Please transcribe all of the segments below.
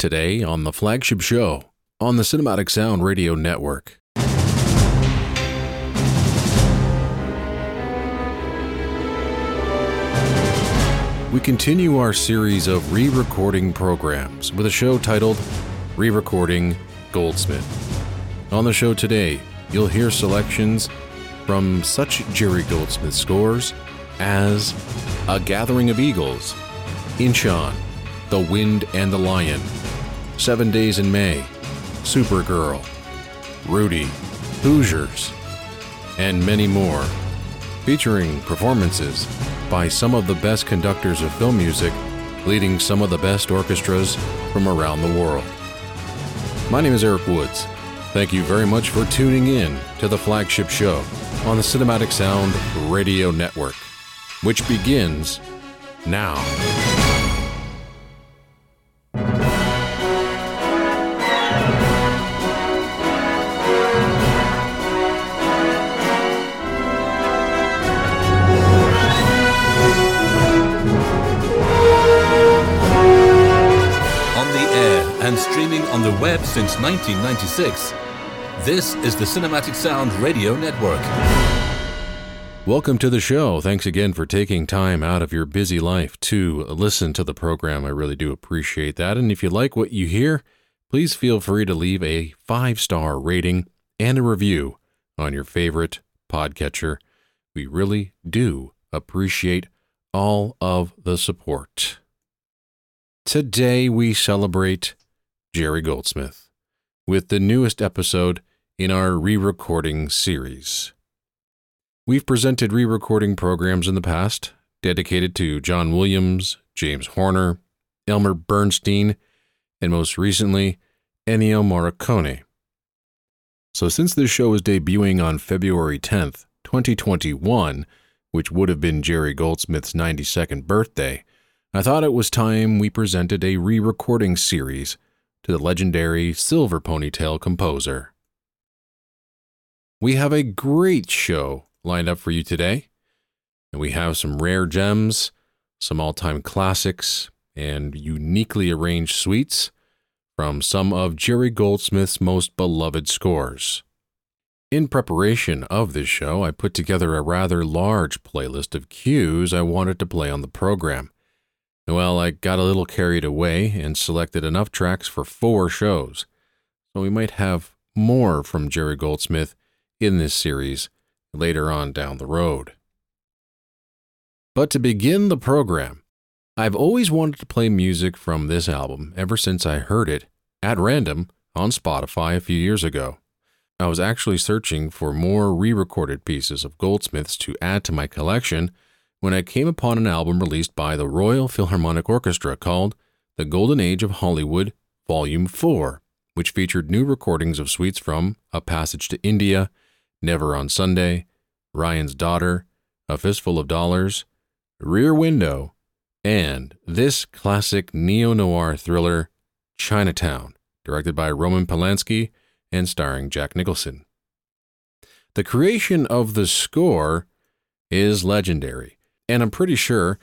Today on the flagship show on the Cinematic Sound Radio Network. We continue our series of re-recording programs with a show titled Re-Recording Goldsmith. On the show today, you'll hear selections from such Jerry Goldsmith scores as A Gathering of Eagles, Inchon, The Wind and the Lion, 7 Days in May, Supergirl, Rudy, Hoosiers, and many more, featuring performances by some of the best conductors of film music, leading some of the best orchestras from around the world. My name is Eric Woods. Thank you very much for tuning in to the flagship show on the Cinematic Sound Radio Network, which begins now. On the web since 1996. This is the Cinematic Sound Radio Network. Welcome to the show. Thanks again for taking time out of your busy life to listen to the program. I really do appreciate that. And if you like what you hear, please feel free to leave a 5-star rating and a review on your favorite podcatcher. We really do appreciate all of the support. Today we celebrate Jerry Goldsmith with the newest episode in our re-recording series. We've presented re-recording programs in the past dedicated to John Williams, James Horner, Elmer Bernstein, and most recently, Ennio Morricone. So since this show is debuting on February 10th, 2021, which would have been Jerry Goldsmith's 92nd birthday, I thought it was time we presented a re-recording series to the legendary Silver Ponytail composer. We have a great show lined up for you today, and we have some rare gems, some all-time classics, and uniquely arranged suites from some of Jerry Goldsmith's most beloved scores. In preparation of this show, I put together a rather large playlist of cues I wanted to play on the program. Well, I got a little carried away and selected enough tracks for 4 shows, so we might have more from Jerry Goldsmith in this series later on down the road. But to begin the program, I've always wanted to play music from this album ever since I heard it at random on Spotify a few years ago. I was actually searching for more re-recorded pieces of Goldsmith's to add to my collection when I came upon an album released by the Royal Philharmonic Orchestra called The Golden Age of Hollywood, Volume 4, which featured new recordings of suites from A Passage to India, Never on Sunday, Ryan's Daughter, A Fistful of Dollars, Rear Window, and this classic neo-noir thriller, Chinatown, directed by Roman Polanski and starring Jack Nicholson. The creation of the score is legendary, and I'm pretty sure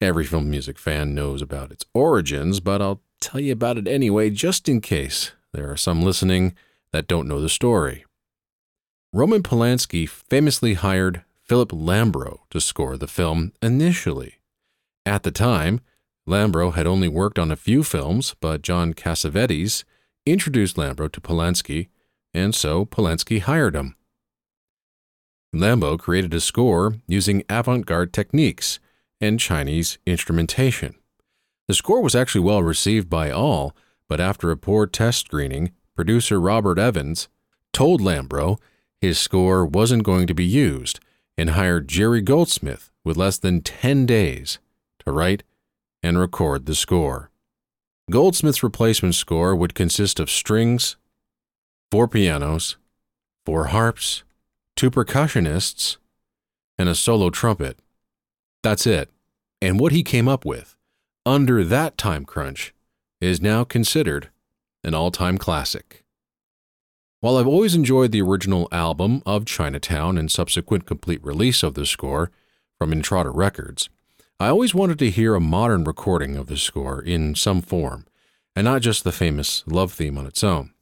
every film music fan knows about its origins, but I'll tell you about it anyway, just in case there are some listening that don't know the story. Roman Polanski famously hired Philip Lambro to score the film initially. At the time, Lambro had only worked on a few films, but John Cassavetes introduced Lambro to Polanski, and so Polanski hired him. Lambro created a score using avant-garde techniques and Chinese instrumentation. The score was actually well received by all, but after a poor test screening, producer Robert Evans told Lambro his score wasn't going to be used and hired Jerry Goldsmith with less than 10 days to write and record the score. Goldsmith's replacement score would consist of strings, 4 pianos, 4 harps, 2 percussionists, and a solo trumpet. That's it. And what he came up with, under that time crunch, is now considered an all-time classic. While I've always enjoyed the original album of Chinatown and subsequent complete release of the score from Intrada Records, I always wanted to hear a modern recording of the score in some form, and not just the famous love theme on its own.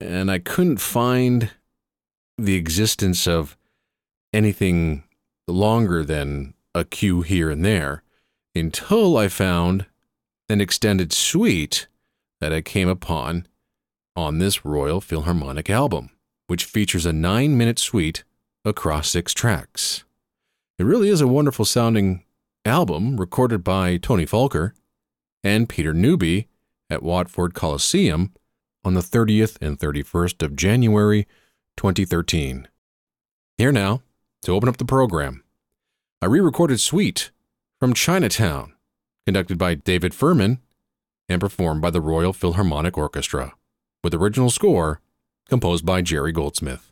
And I couldn't find the existence of anything longer than a cue here and there until I found an extended suite that I came upon on this Royal Philharmonic album, which features a 9-minute suite across 6 tracks. It really is a wonderful sounding album recorded by Tony Falker and Peter Newby at Watford Coliseum on the 30th and 31st of January 2013. Here now, to open up the program, a re-recorded suite from Chinatown, conducted by David Fuhrman and performed by the Royal Philharmonic Orchestra, with original score composed by Jerry Goldsmith.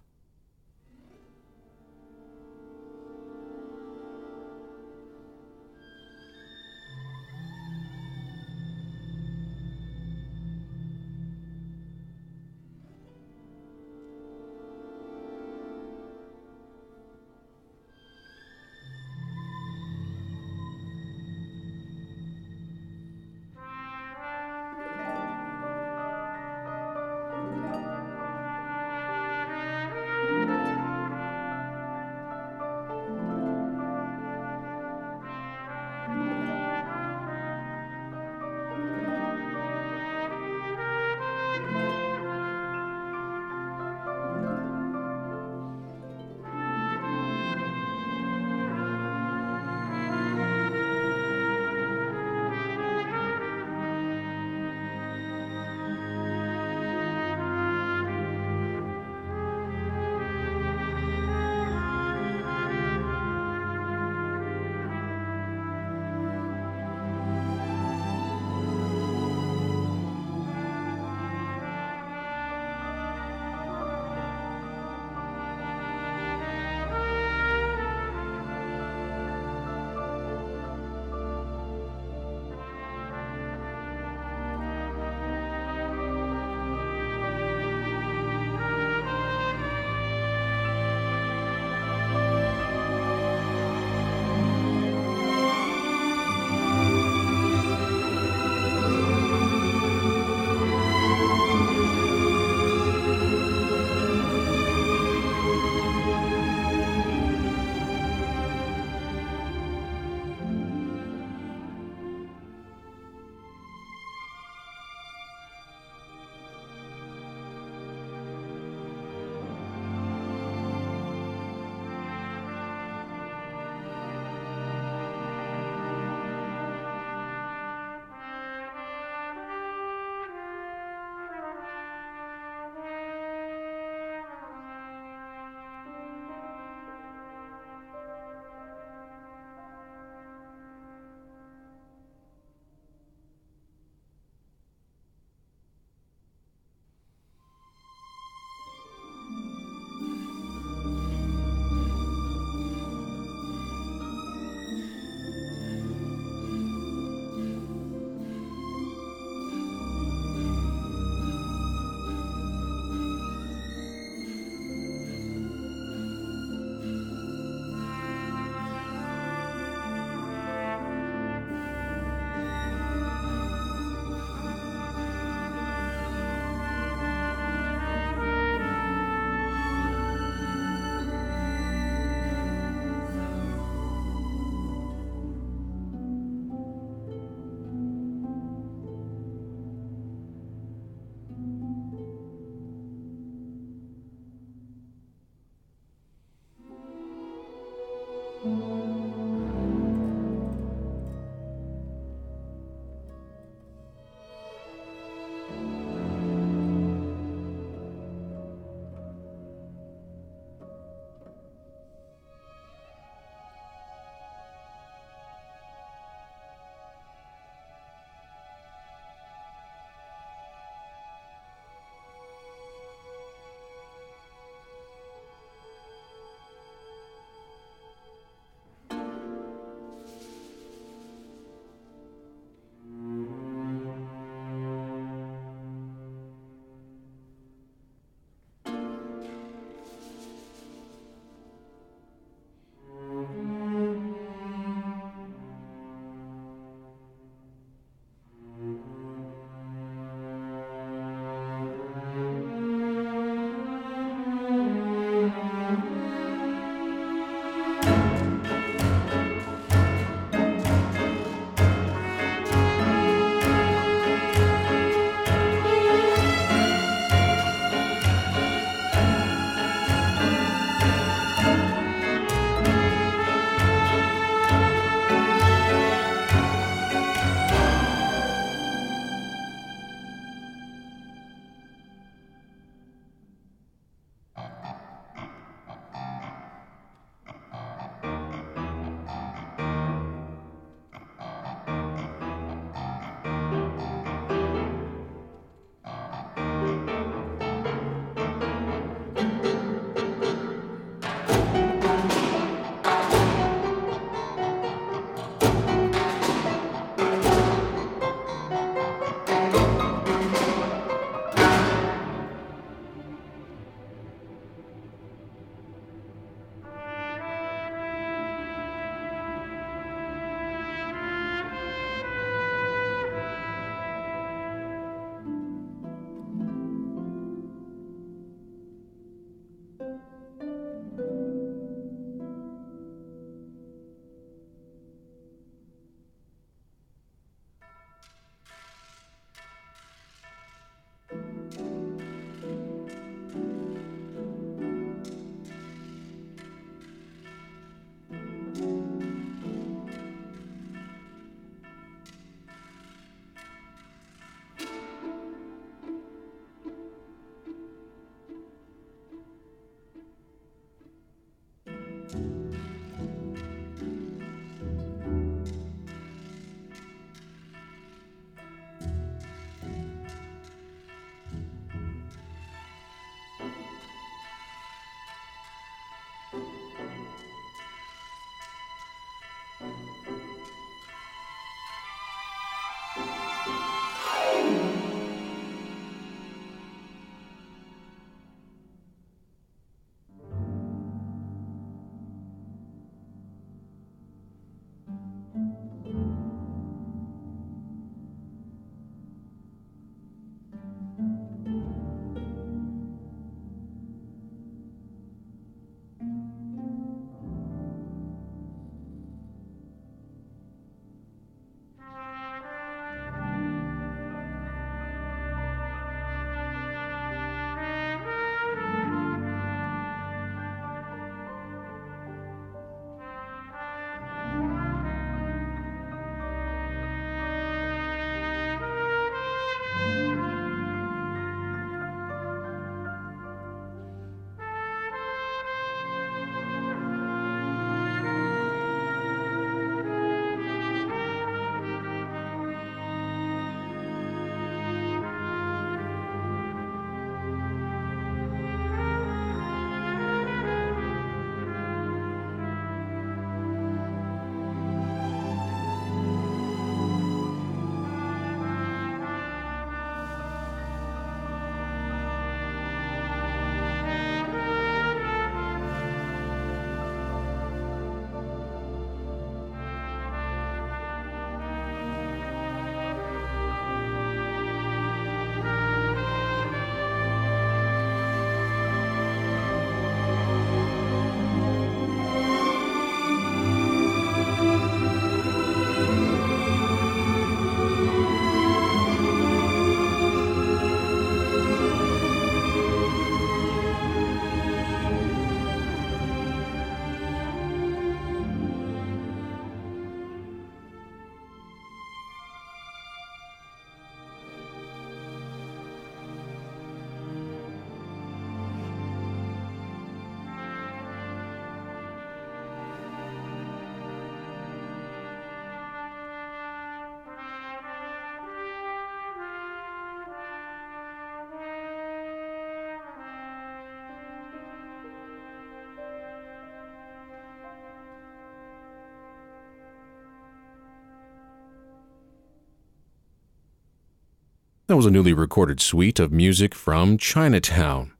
That was a newly recorded suite of music from Chinatown.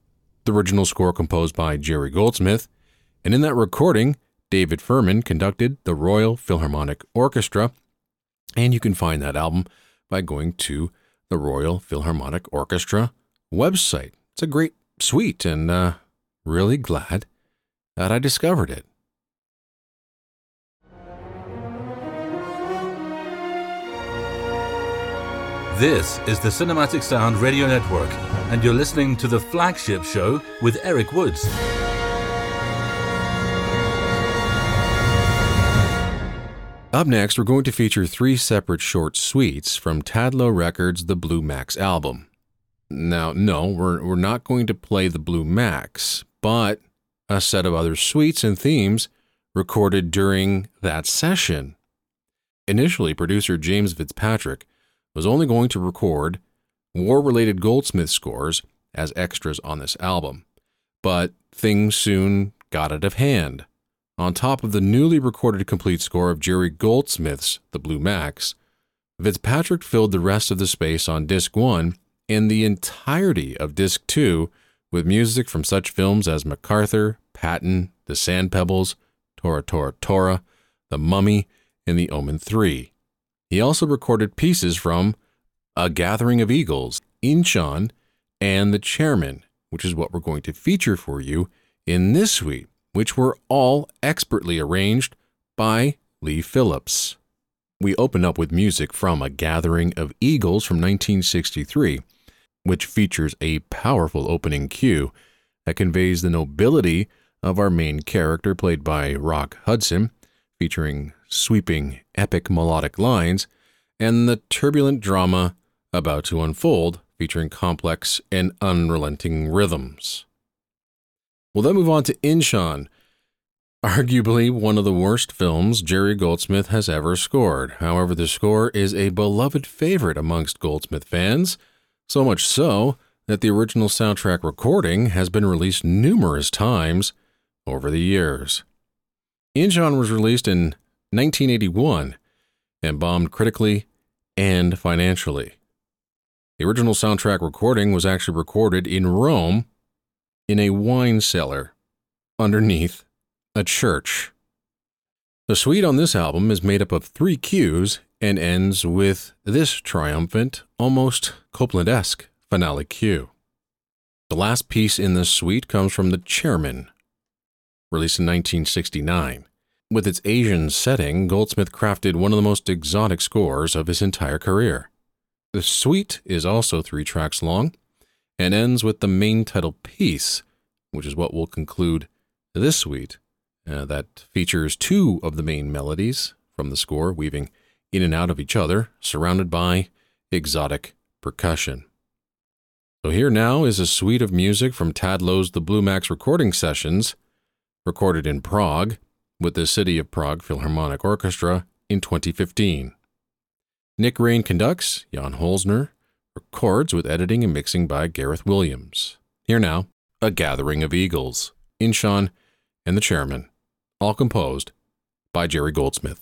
The original score composed by Jerry Goldsmith, and in that recording, David Fuhrman conducted the Royal Philharmonic Orchestra, and you can find that album by going to the Royal Philharmonic Orchestra website. It's a great suite, and really glad that I discovered it. This is the Cinematic Sound Radio Network, and you're listening to The Flagship Show with Eric Woods. Up next, we're going to feature three separate short suites from Tadlow Records' The Blue Max album. Now, no, we're not going to play The Blue Max, but a set of other suites and themes recorded during that session. Initially, producer James Fitzpatrick was only going to record war-related Goldsmith scores as extras on this album, but things soon got out of hand. On top of the newly recorded complete score of Jerry Goldsmith's The Blue Max, Fitzpatrick filled the rest of the space on Disc 1 and the entirety of Disc 2 with music from such films as MacArthur, Patton, The Sand Pebbles, Tora Tora Tora, The Mummy, and The Omen 3. He also recorded pieces from A Gathering of Eagles, Inchon, and The Chairman, which is what we're going to feature for you in this suite, which were all expertly arranged by Lee Phillips. We open up with music from A Gathering of Eagles from 1963, which features a powerful opening cue that conveys the nobility of our main character, played by Rock Hudson, featuring sweeping, epic melodic lines, and the turbulent drama about to unfold, featuring complex and unrelenting rhythms. We'll then move on to Inchon, arguably one of the worst films Jerry Goldsmith has ever scored. However, the score is a beloved favorite amongst Goldsmith fans, so much so that the original soundtrack recording has been released numerous times over the years. Inchon was released in 1981 and bombed critically and financially. The original soundtrack recording was actually recorded in Rome in a wine cellar underneath a church. The suite on this album is made up of three cues and ends with this triumphant, almost Copland-esque finale cue. The last piece in this suite comes from The Chairman, released in 1969. With its Asian setting, Goldsmith crafted one of the most exotic scores of his entire career. The suite is also 3 tracks long and ends with the main title piece, which is what will conclude this suite, that features 2 of the main melodies from the score weaving in and out of each other, surrounded by exotic percussion. So here now is a suite of music from Tadlow's The Blue Max recording sessions, recorded in Prague with the City of Prague Philharmonic Orchestra in 2015. Nick Rain conducts, Jan Holzner records with editing and mixing by Gareth Williams. Here now, A Gathering of Eagles, Inchon, and The Chairman, all composed by Jerry Goldsmith.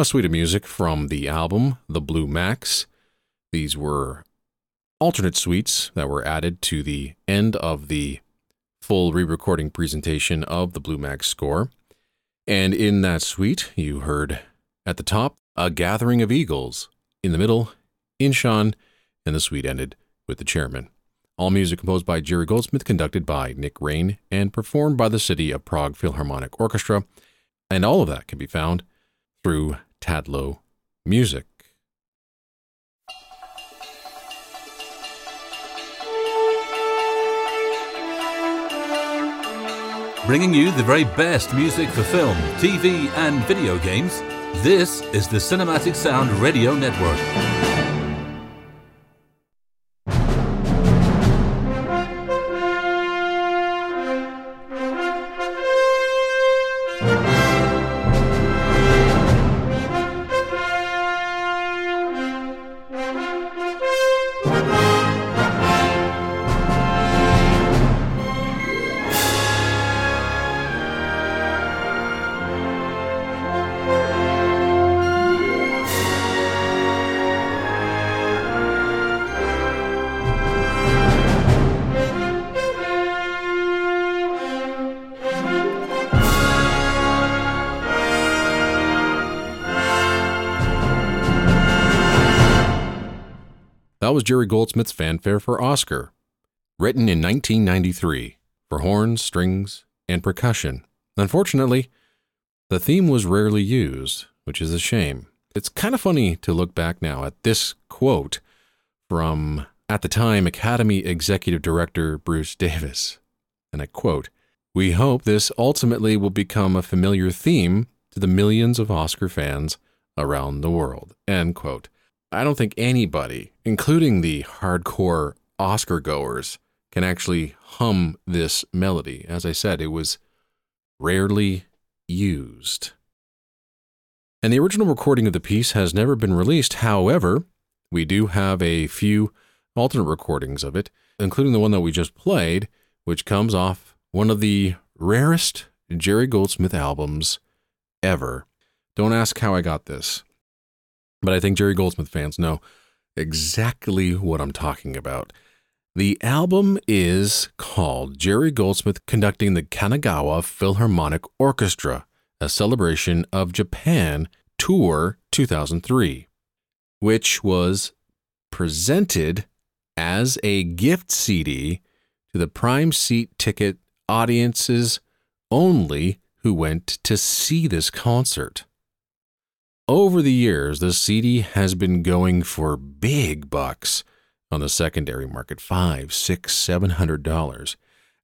a suite of music from the album The Blue Max. These were alternate suites that were added to the end of the full re-recording presentation of the Blue Max score. And in that suite, you heard at the top, A Gathering of Eagles. In the middle, Inchon, and the suite ended with The Chairman. All music composed by Jerry Goldsmith, conducted by Nick Rain, and performed by the City of Prague Philharmonic Orchestra. And all of that can be found through Tadlo Music. Bringing you the very best music for film, TV, and video games, this is the Cinematic Sound Radio Network. That was Jerry Goldsmith's Fanfare for Oscar, written in 1993 for horns, strings, and percussion. Unfortunately, the theme was rarely used, which is a shame. It's kind of funny to look back now at this quote from, at the time, Academy Executive Director Bruce Davis. And I quote, "We hope this ultimately will become a familiar theme to the millions of Oscar fans around the world." End quote. I don't think anybody, including the hardcore Oscar goers, can actually hum this melody. As I said, it was rarely used. And the original recording of the piece has never been released. However, we do have a few alternate recordings of it, including the one that we just played, which comes off one of the rarest Jerry Goldsmith albums ever. Don't ask how I got this, but I think Jerry Goldsmith fans know exactly what I'm talking about. The album is called Jerry Goldsmith Conducting the Kanagawa Philharmonic Orchestra, a Celebration of Japan Tour 2003, which was presented as a gift CD to the prime seat ticket audiences only who went to see this concert. Over the years, the CD has been going for big bucks on the secondary market, $500, $600, $700.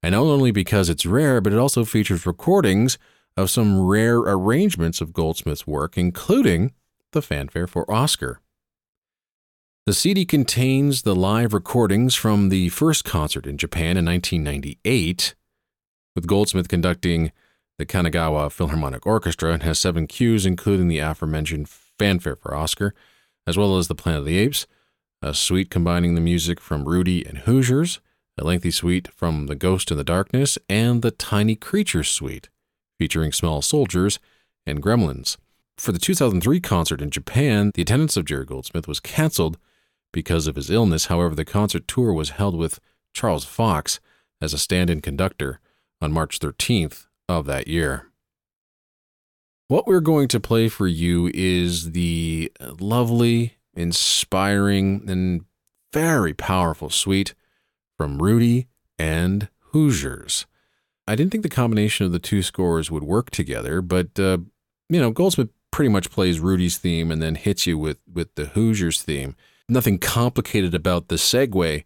And not only because it's rare, but it also features recordings of some rare arrangements of Goldsmith's work, including the Fanfare for Oscar. The CD contains the live recordings from the first concert in Japan in 1998, with Goldsmith conducting the Kanagawa Philharmonic Orchestra, and has 7 cues, including the aforementioned Fanfare for Oscar, as well as the Planet of the Apes, a suite combining the music from Rudy and Hoosiers, a lengthy suite from The Ghost in the Darkness, and the Tiny Creatures suite, featuring small soldiers and gremlins. For the 2003 concert in Japan, the attendance of Jerry Goldsmith was canceled because of his illness. However, the concert tour was held with Charles Fox as a stand-in conductor on March 13th, of that year. What we're going to play for you is the lovely, inspiring, and very powerful suite from Rudy and Hoosiers. I didn't think the combination of the two scores would work together, but, Goldsmith pretty much plays Rudy's theme and then hits you with the Hoosiers theme. Nothing complicated about the segue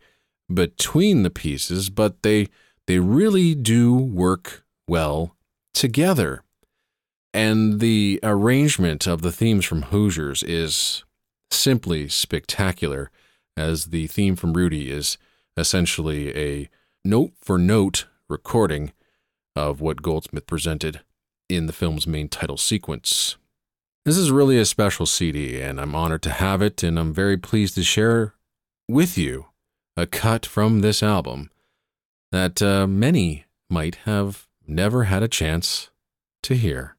between the pieces, but they really do work well together. And the arrangement of the themes from Hoosiers is simply spectacular, as the theme from Rudy is essentially a note-for-note recording of what Goldsmith presented in the film's main title sequence. This is really a special CD, and I'm honored to have it, and I'm very pleased to share with you a cut from this album that many might have never had a chance to hear.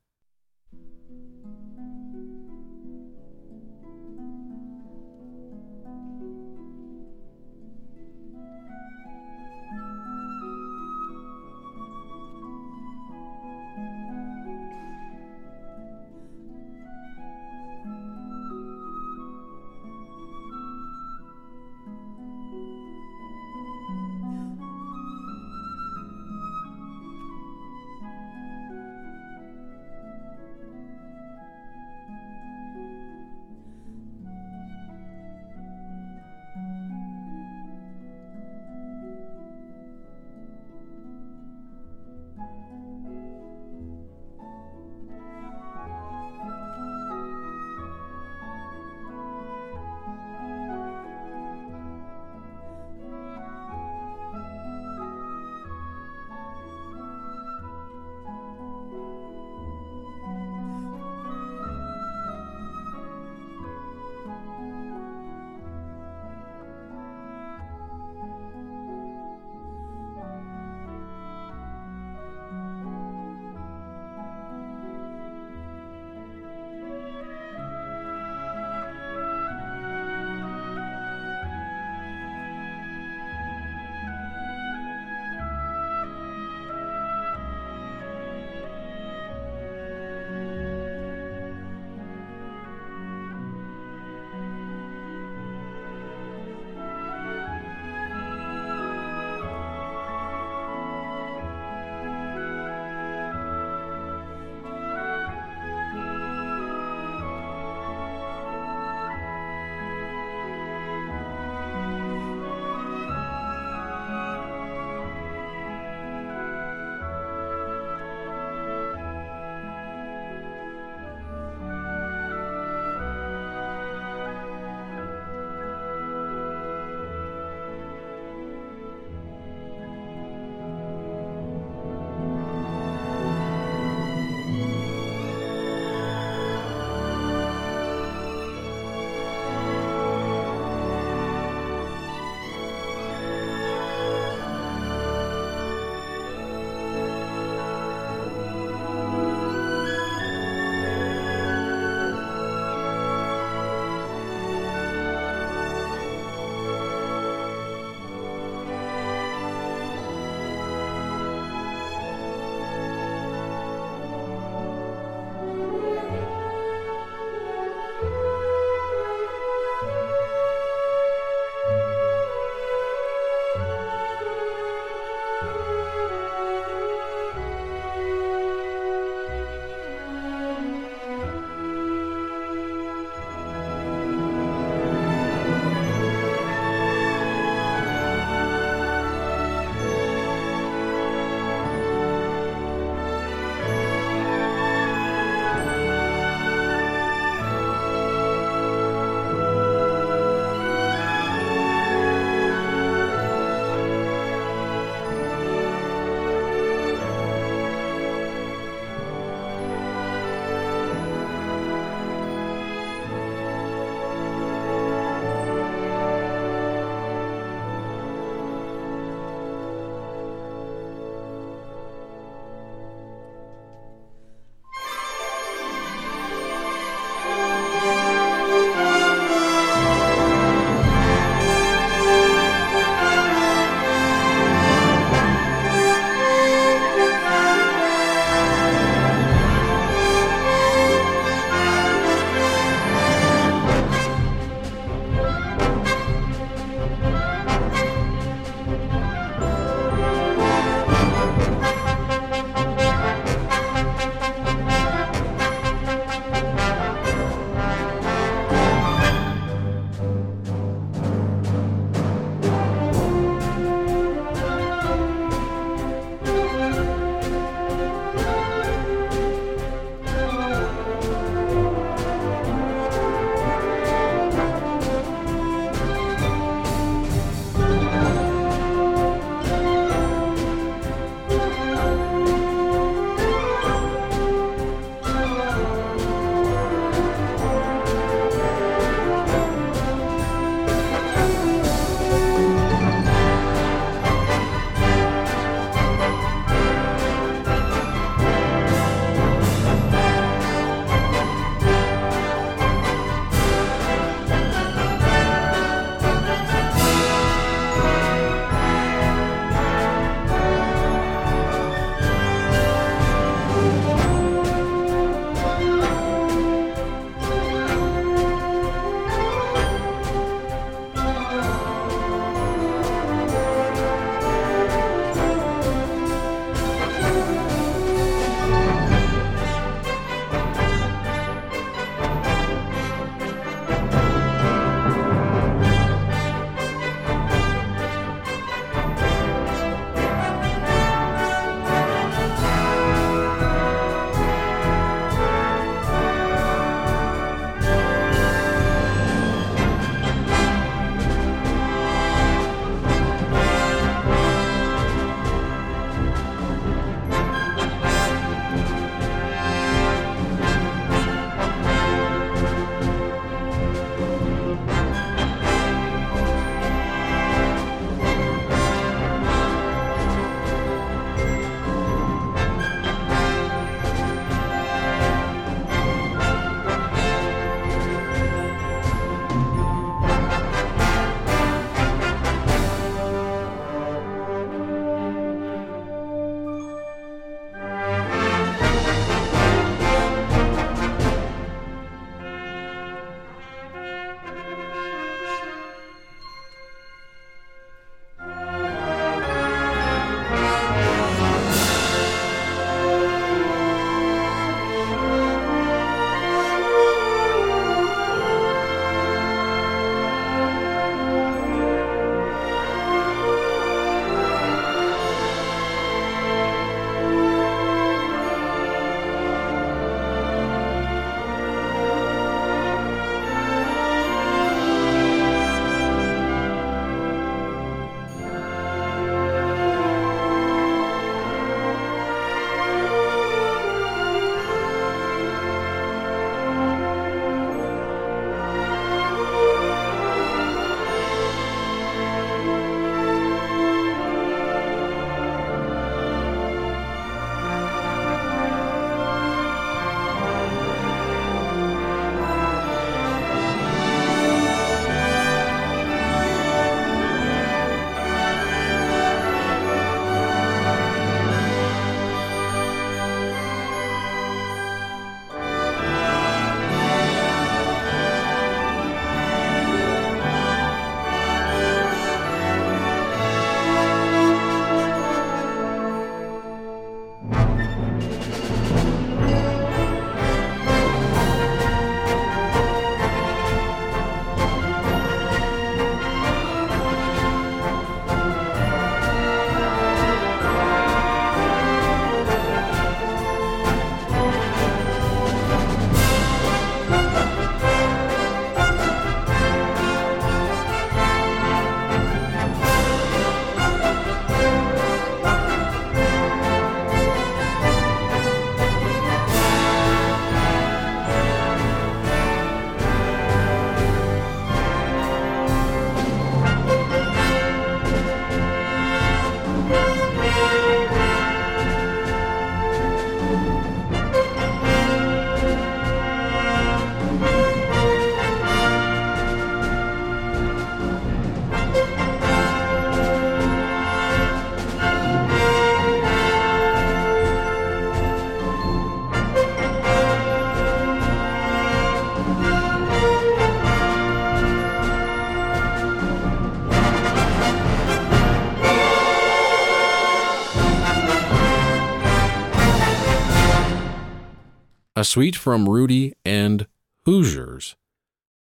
a suite from Rudy and Hoosiers,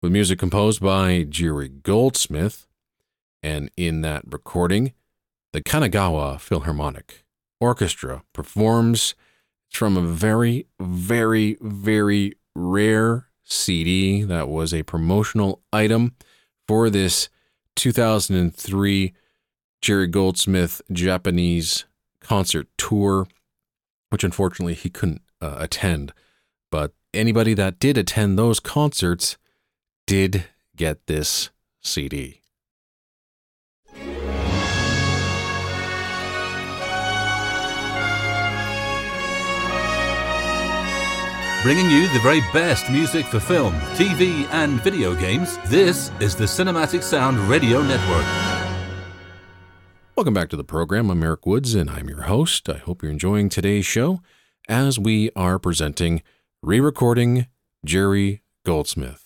with music composed by Jerry Goldsmith, and in that recording, the Kanagawa Philharmonic Orchestra performs. It's from a very, very, very rare CD that was a promotional item for this 2003 Jerry Goldsmith Japanese concert tour, which unfortunately he couldn't attend. But anybody that did attend those concerts did get this CD. Bringing you the very best music for film, TV, and video games, this is the Cinematic Sound Radio Network. Welcome back to the program. I'm Eric Woods, and I'm your host. I hope you're enjoying today's show, as we are presenting re-recording Jerry Goldsmith.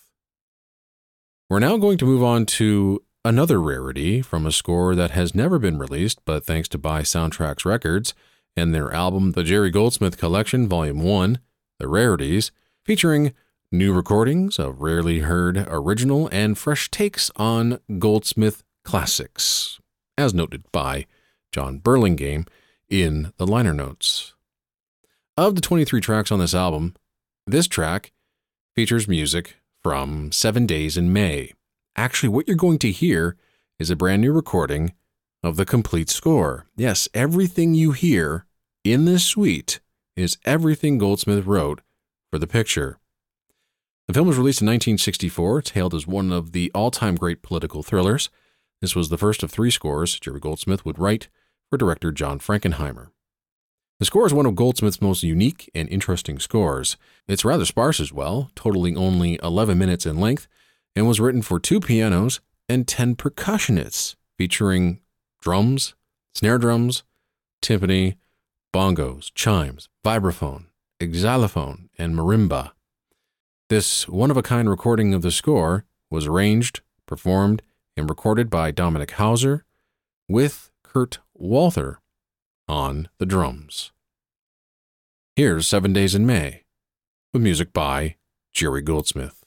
We're now going to move on to another rarity from a score that has never been released, but thanks to Buy Soundtracks Records and their album, The Jerry Goldsmith Collection, Volume 1, The Rarities, featuring new recordings of rarely heard original and fresh takes on Goldsmith classics, as noted by John Burlingame in the liner notes. Of the 23 tracks on this album, this track features music from 7 Days in May. Actually, what you're going to hear is a brand new recording of the complete score. Yes, everything you hear in this suite is everything Goldsmith wrote for the picture. The film was released in 1964. It's hailed as one of the all-time great political thrillers. This was the first of three scores Jerry Goldsmith would write for director John Frankenheimer. The score is one of Goldsmith's most unique and interesting scores. It's rather sparse as well, totaling only 11 minutes in length, and was written for 2 pianos and 10 percussionists, featuring drums, snare drums, timpani, bongos, chimes, vibraphone, xylophone, and marimba. This one-of-a-kind recording of the score was arranged, performed, and recorded by Dominic Hauser with Kurt Walther on the drums. Here's 7 Days in May with music by Jerry Goldsmith.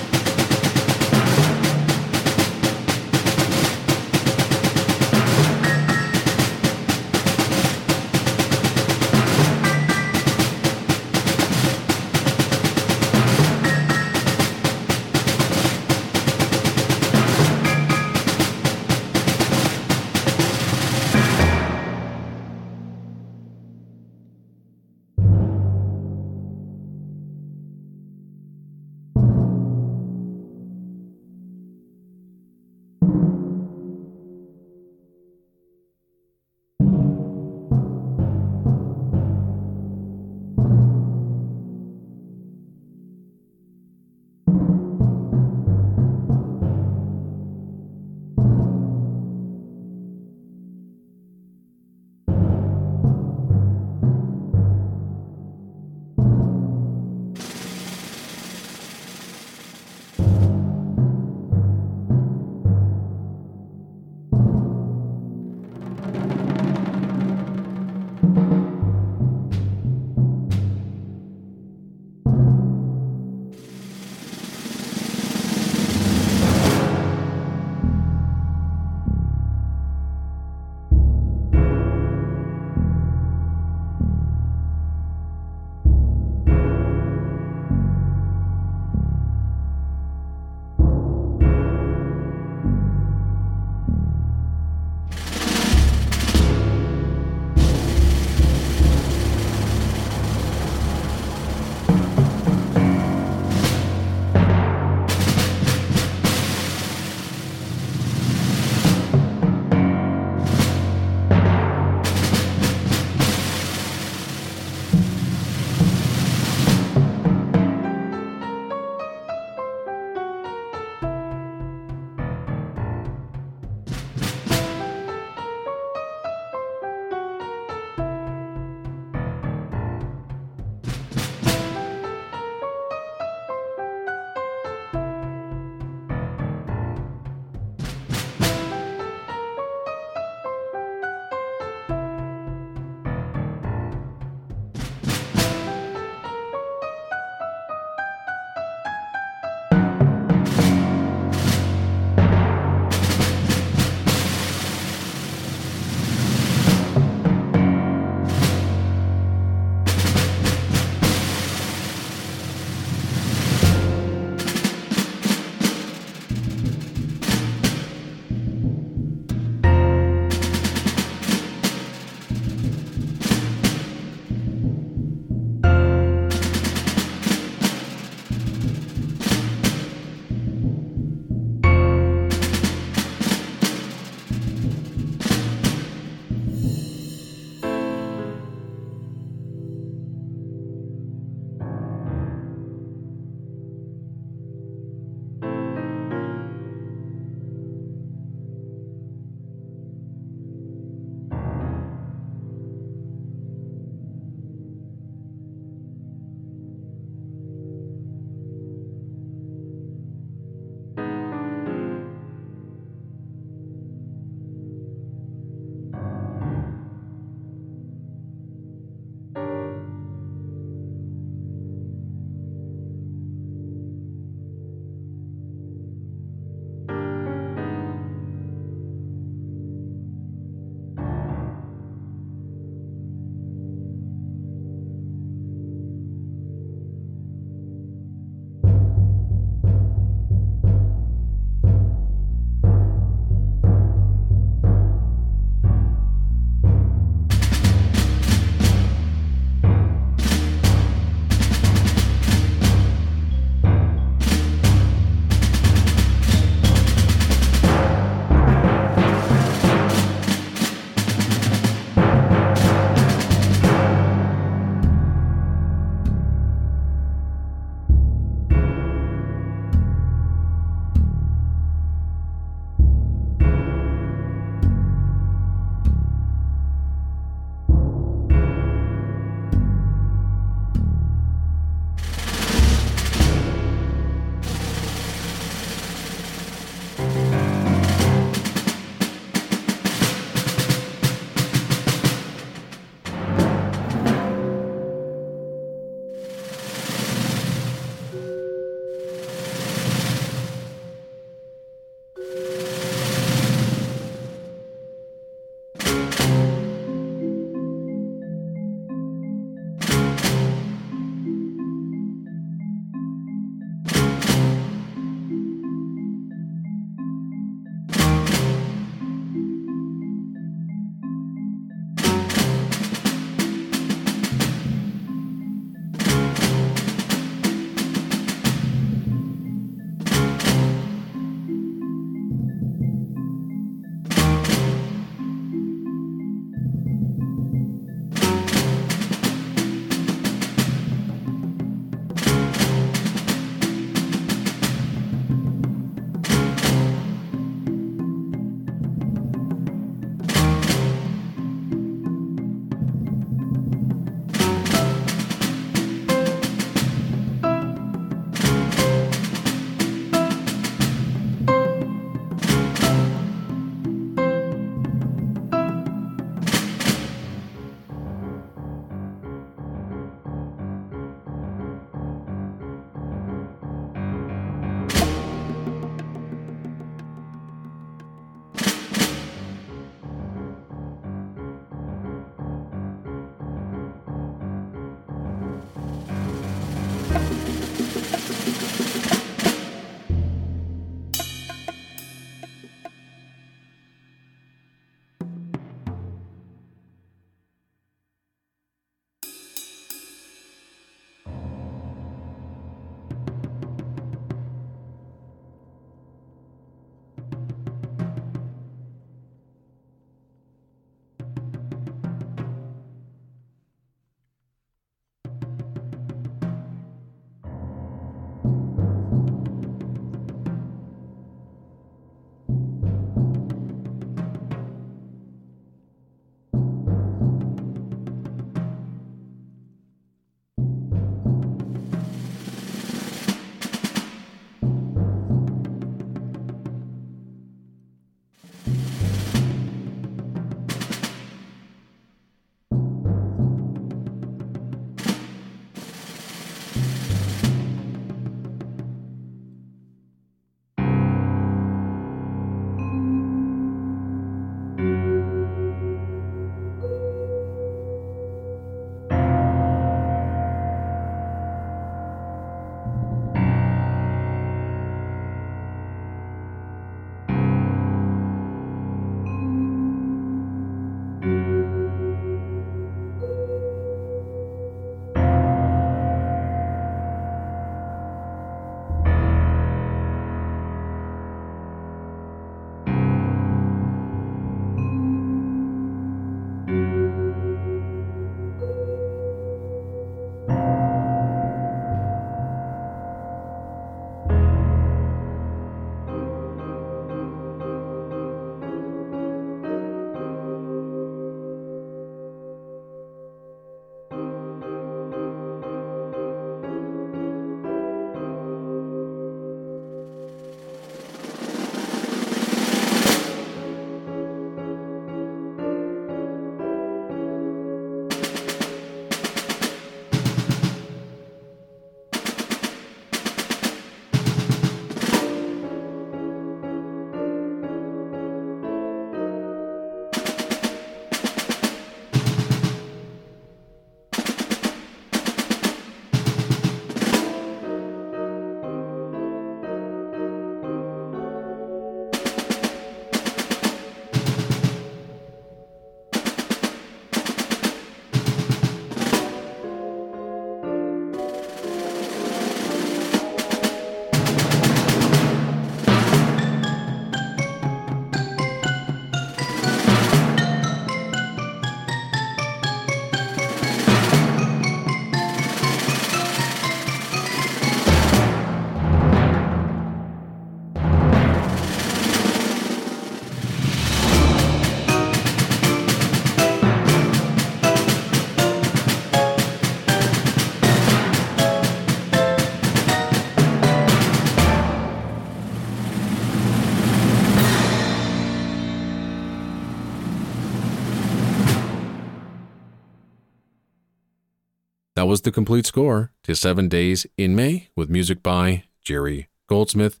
That was the complete score to 7 Days in May, with music by Jerry Goldsmith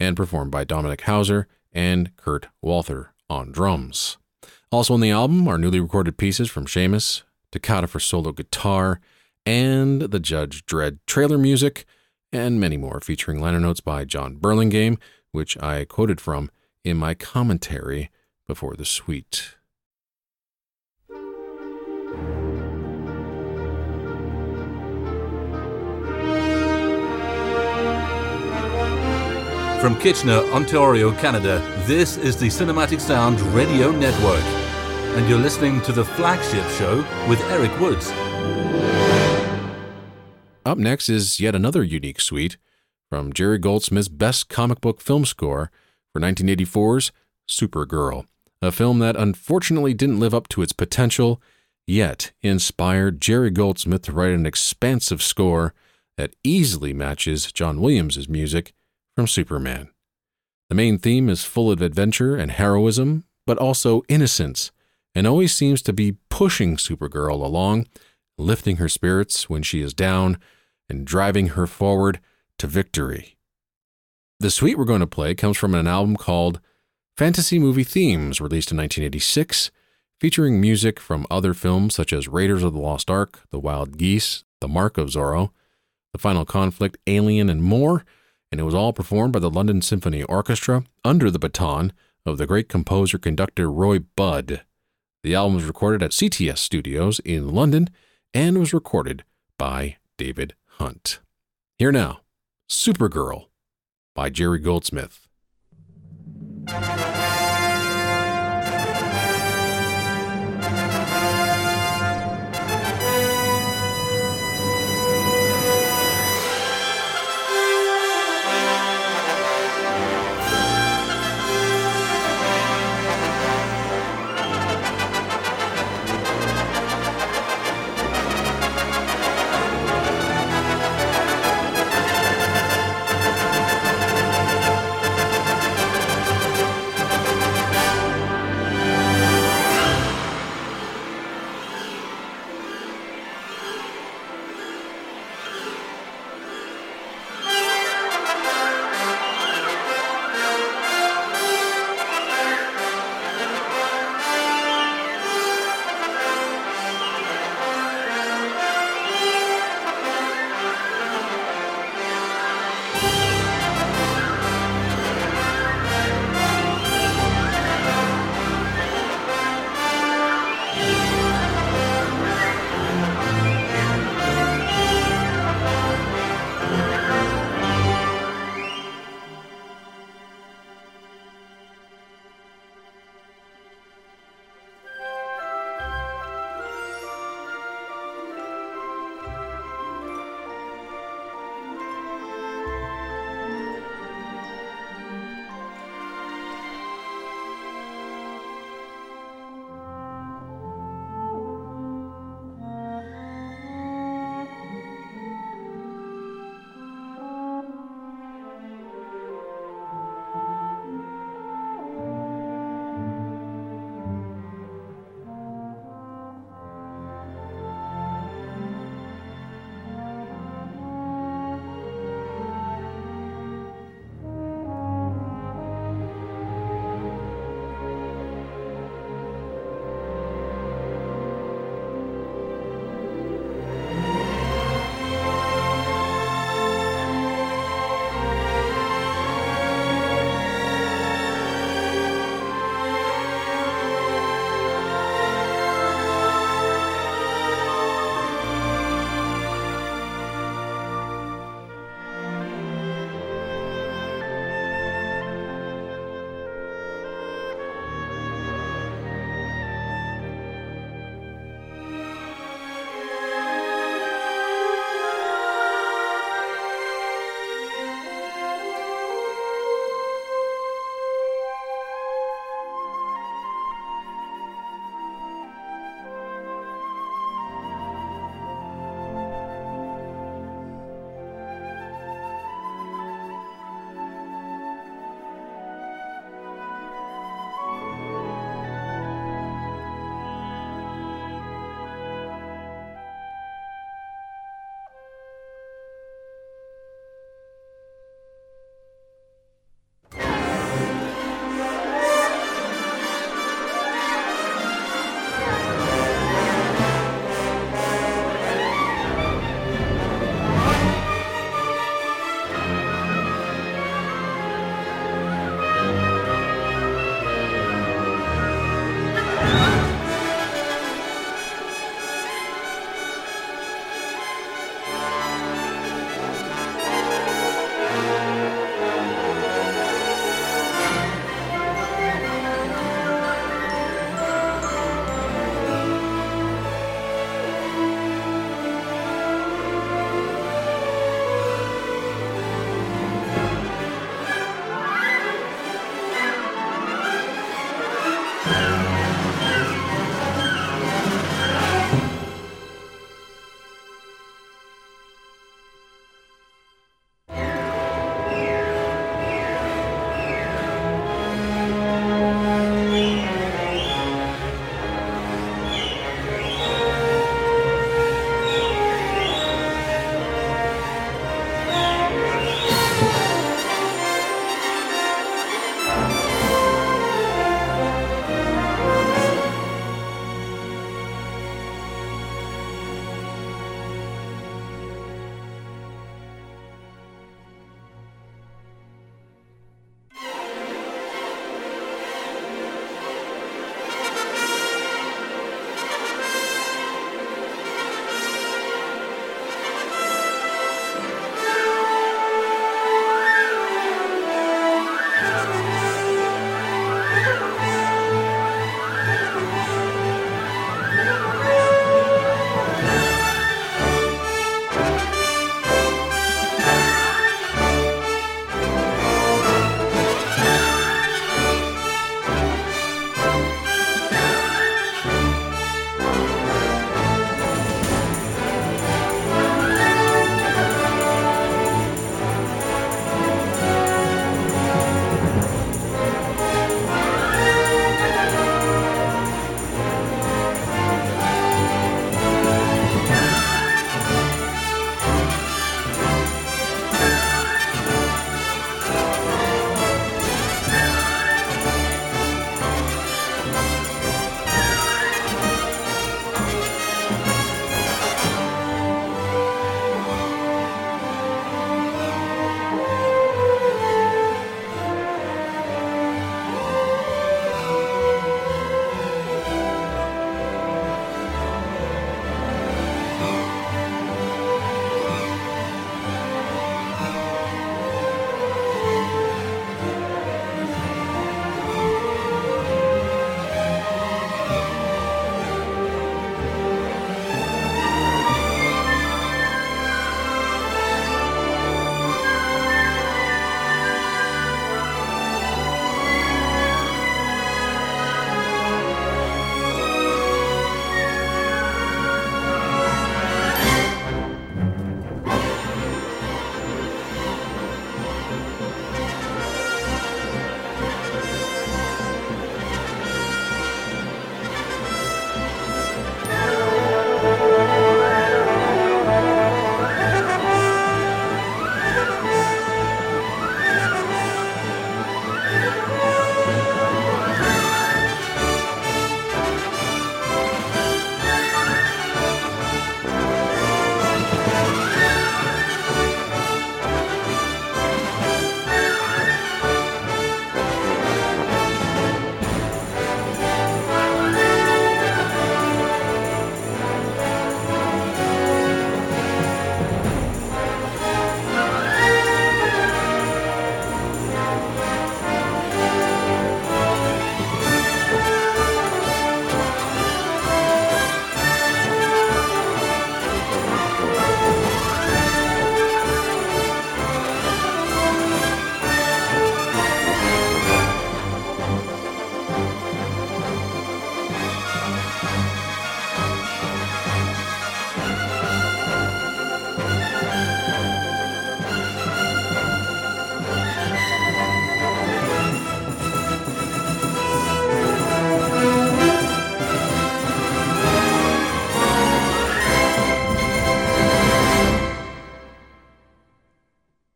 and performed by Dominic Hauser and Kurt Walther on drums. Also on the album are newly recorded pieces from Seamus, Toccata for solo guitar, and the Judge Dredd trailer music, and many more, featuring liner notes by John Burlingame, which I quoted from in my commentary before the suite. From Kitchener, Ontario, Canada, this is the Cinematic Sound Radio Network, and you're listening to The Flagship Show with Eric Woods. Up next is yet another unique suite from Jerry Goldsmith's best comic book film score for 1984's Supergirl, a film that unfortunately didn't live up to its potential, yet inspired Jerry Goldsmith to write an expansive score that easily matches John Williams' music from Superman. The main theme is full of adventure and heroism, but also innocence, and always seems to be pushing Supergirl along, lifting her spirits when she is down, and driving her forward to victory. The suite we're going to play comes from an album called Fantasy Movie Themes, released in 1986, featuring music from other films such as Raiders of the Lost Ark, The Wild Geese, The Mark of Zorro, The Final Conflict, Alien, and more, and it was all performed by the London Symphony Orchestra under the baton of the great composer-conductor Roy Budd. The album was recorded at CTS Studios in London and was recorded by David Hunt. Here now, Supergirl by Jerry Goldsmith.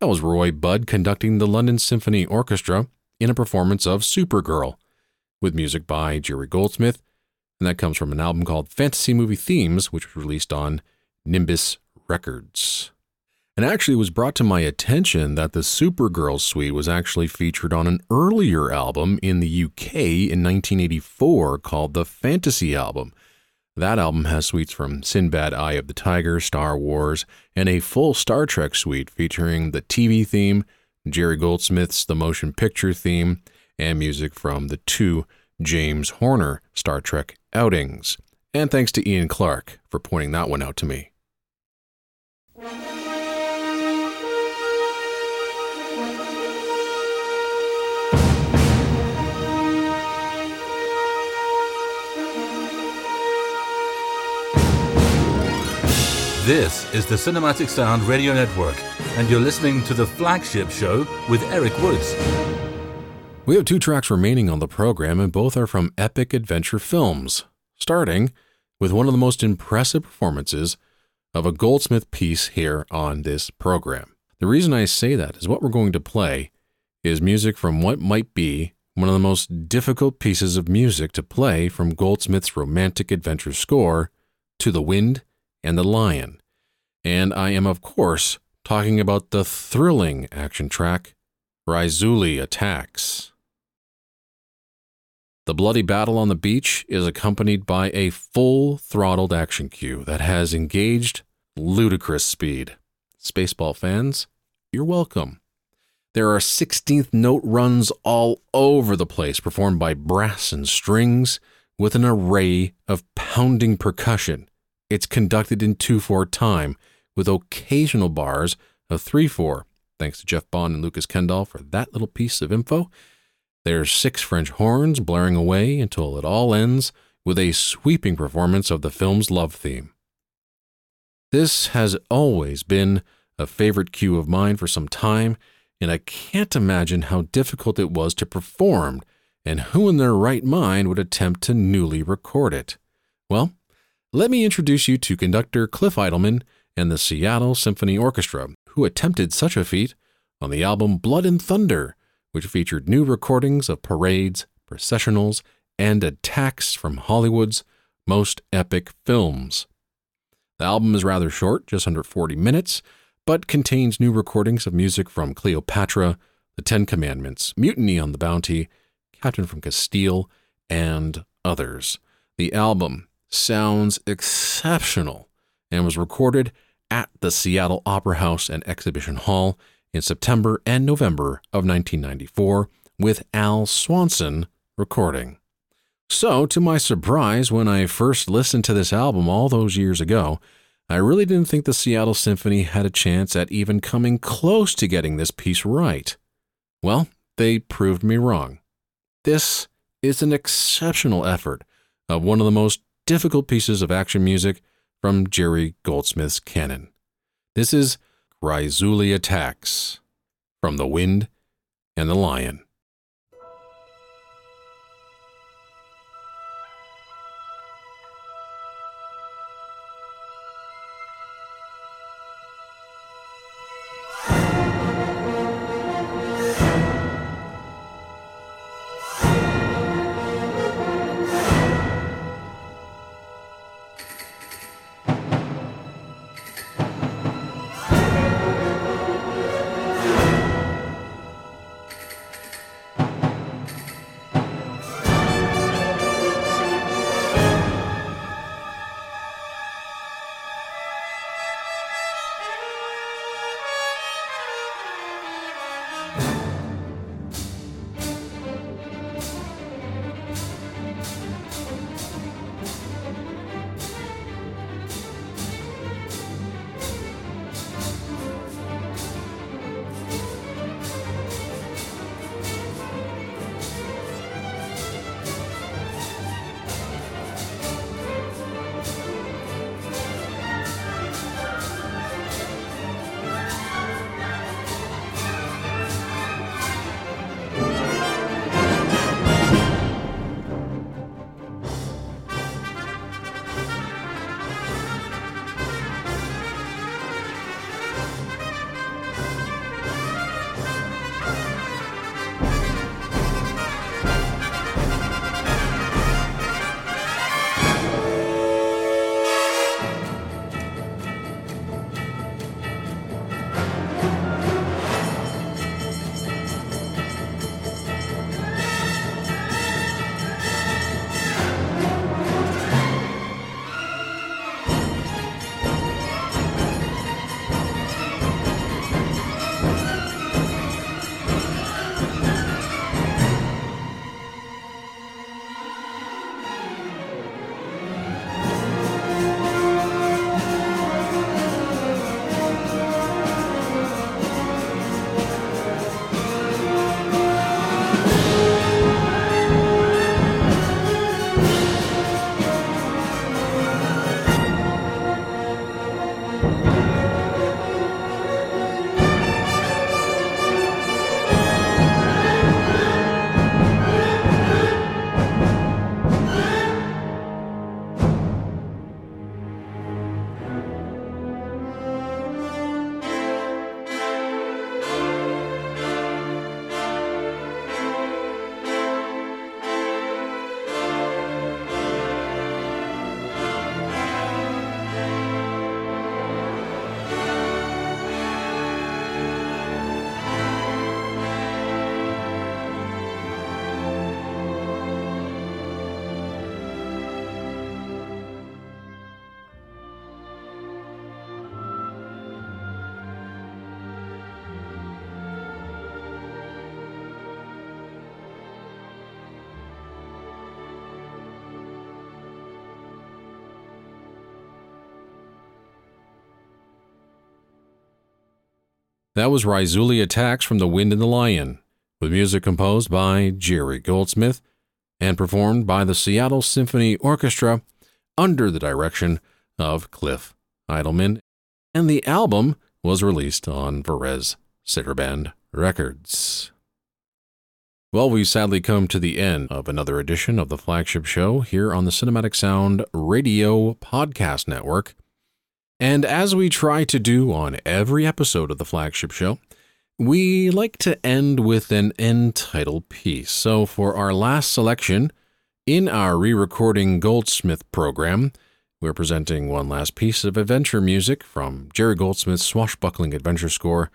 That was Roy Budd conducting the London Symphony Orchestra in a performance of Supergirl, with music by Jerry Goldsmith, and that comes from an album called Fantasy Movie Themes, which was released on Nimbus Records. And actually it was brought to my attention that the Supergirl suite was actually featured on an earlier album in the UK in 1984 called the Fantasy Album. That album has suites from Sinbad, Eye of the Tiger, Star Wars, and a full Star Trek suite featuring the TV theme, Jerry Goldsmith's The Motion Picture theme, and music from the two James Horner Star Trek outings. And thanks to Ian Clark for pointing that one out to me. This is the Cinematic Sound Radio Network, and you're listening to The Flagship Show with Eric Woods. We have two tracks remaining on the program, and both are from epic adventure films, starting with one of the most impressive performances of a Goldsmith piece here on this program. The reason I say that is what we're going to play is music from what might be one of the most difficult pieces of music to play from Goldsmith's romantic adventure score to The Wind and the Lion. And I am, of course, talking about the thrilling action track, Rizzoli Attacks. The bloody battle on the beach is accompanied by a full-throttled action cue that has engaged ludicrous speed. Spaceball fans, you're welcome. There are 16th note runs all over the place performed by brass and strings with an array of pounding percussion. It's conducted in 2/4 time with occasional bars of 3/4. Thanks to Jeff Bond and Lucas Kendall for that little piece of info. There's 6 French horns blaring away until it all ends with a sweeping performance of the film's love theme. This has always been a favorite cue of mine for some time, and I can't imagine how difficult it was to perform and who in their right mind would attempt to newly record it. Well, let me introduce you to conductor Cliff Idleman and the Seattle Symphony Orchestra, who attempted such a feat on the album Blood and Thunder, which featured new recordings of parades, processionals, and attacks from Hollywood's most epic films. The album is rather short, just under 40 minutes, but contains new recordings of music from Cleopatra, The Ten Commandments, Mutiny on the Bounty, Captain from Castile, and others. The album sounds exceptional and was recorded at the Seattle Opera House and Exhibition Hall in September and November of 1994 with Al Swanson recording. So, to my surprise, when I first listened to this album all those years ago, I really didn't think the Seattle Symphony had a chance at even coming close to getting this piece right. Well, they proved me wrong. This is an exceptional effort of one of the most difficult pieces of action music from Jerry Goldsmith's canon. This is Rizzoli Attacks from The Wind and the Lion. That was Rizzoli Attacks from The Wind and the Lion, with music composed by Jerry Goldsmith and performed by the Seattle Symphony Orchestra under the direction of Cliff Idleman, and the album was released on Varese Sitterband Records. Well, we've sadly come to the end of another edition of the flagship show here on the Cinematic Sound Radio Podcast Network. And as we try to do on every episode of the flagship show, we like to end with an end title piece. So for our last selection in our re-recording Goldsmith program, we're presenting one last piece of adventure music from Jerry Goldsmith's swashbuckling adventure score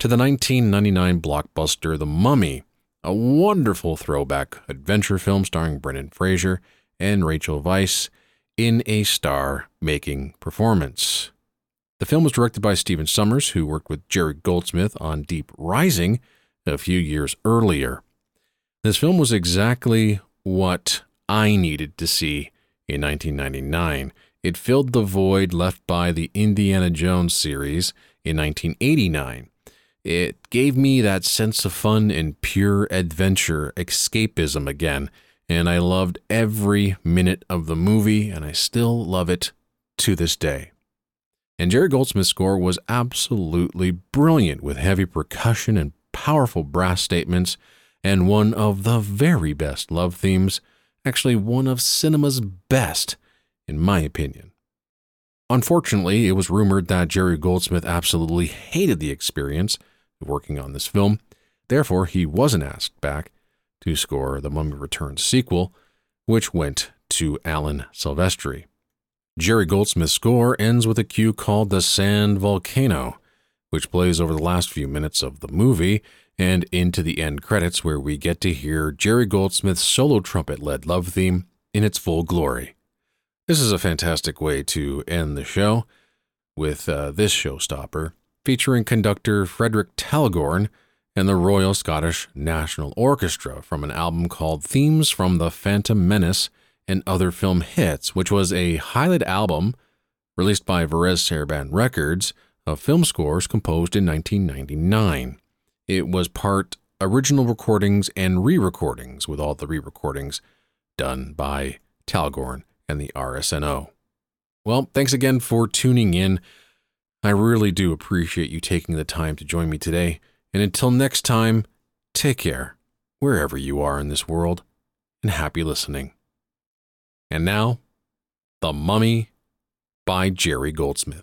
to the 1999 blockbuster The Mummy, a wonderful throwback adventure film starring Brendan Fraser and Rachel Weisz in a star-making performance. The film was directed by Stephen Sommers, who worked with Jerry Goldsmith on Deep Rising a few years earlier. This film was exactly what I needed to see in 1999. It filled the void left by the Indiana Jones series in 1989. It gave me that sense of fun and pure adventure escapism again, and I loved every minute of the movie, and I still love it to this day. And Jerry Goldsmith's score was absolutely brilliant, with heavy percussion and powerful brass statements, and one of the very best love themes, actually one of cinema's best, in my opinion. Unfortunately, it was rumored that Jerry Goldsmith absolutely hated the experience of working on this film. Therefore, he wasn't asked back to score the Mummy Returns sequel, which went to Alan Silvestri. Jerry Goldsmith's score ends with a cue called the Sand Volcano, which plays over the last few minutes of the movie and into the end credits, where we get to hear Jerry Goldsmith's solo trumpet-led love theme in its full glory. This is a fantastic way to end the show, with this showstopper featuring conductor Fredrik Talgården and the Royal Scottish National Orchestra from an album called Themes from the Phantom Menace and Other Film Hits, which was a highlight album released by Varese Sitterband Records of film scores composed in 1999. It was part original recordings and re-recordings, with all the re-recordings done by Talgården and the RSNO. Well, thanks again for tuning in. I really do appreciate you taking the time to join me today. And until next time, take care, wherever you are in this world, and happy listening. And now, The Mummy by Jerry Goldsmith.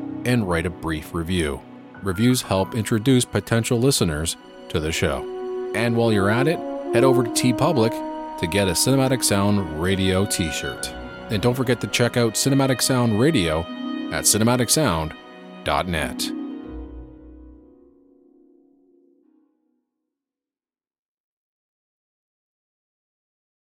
and write a brief review. Reviews help introduce potential listeners to the show. And while you're at it, head over to TeePublic to get a Cinematic Sound Radio t-shirt. And don't forget to check out Cinematic Sound Radio at cinematicsound.net.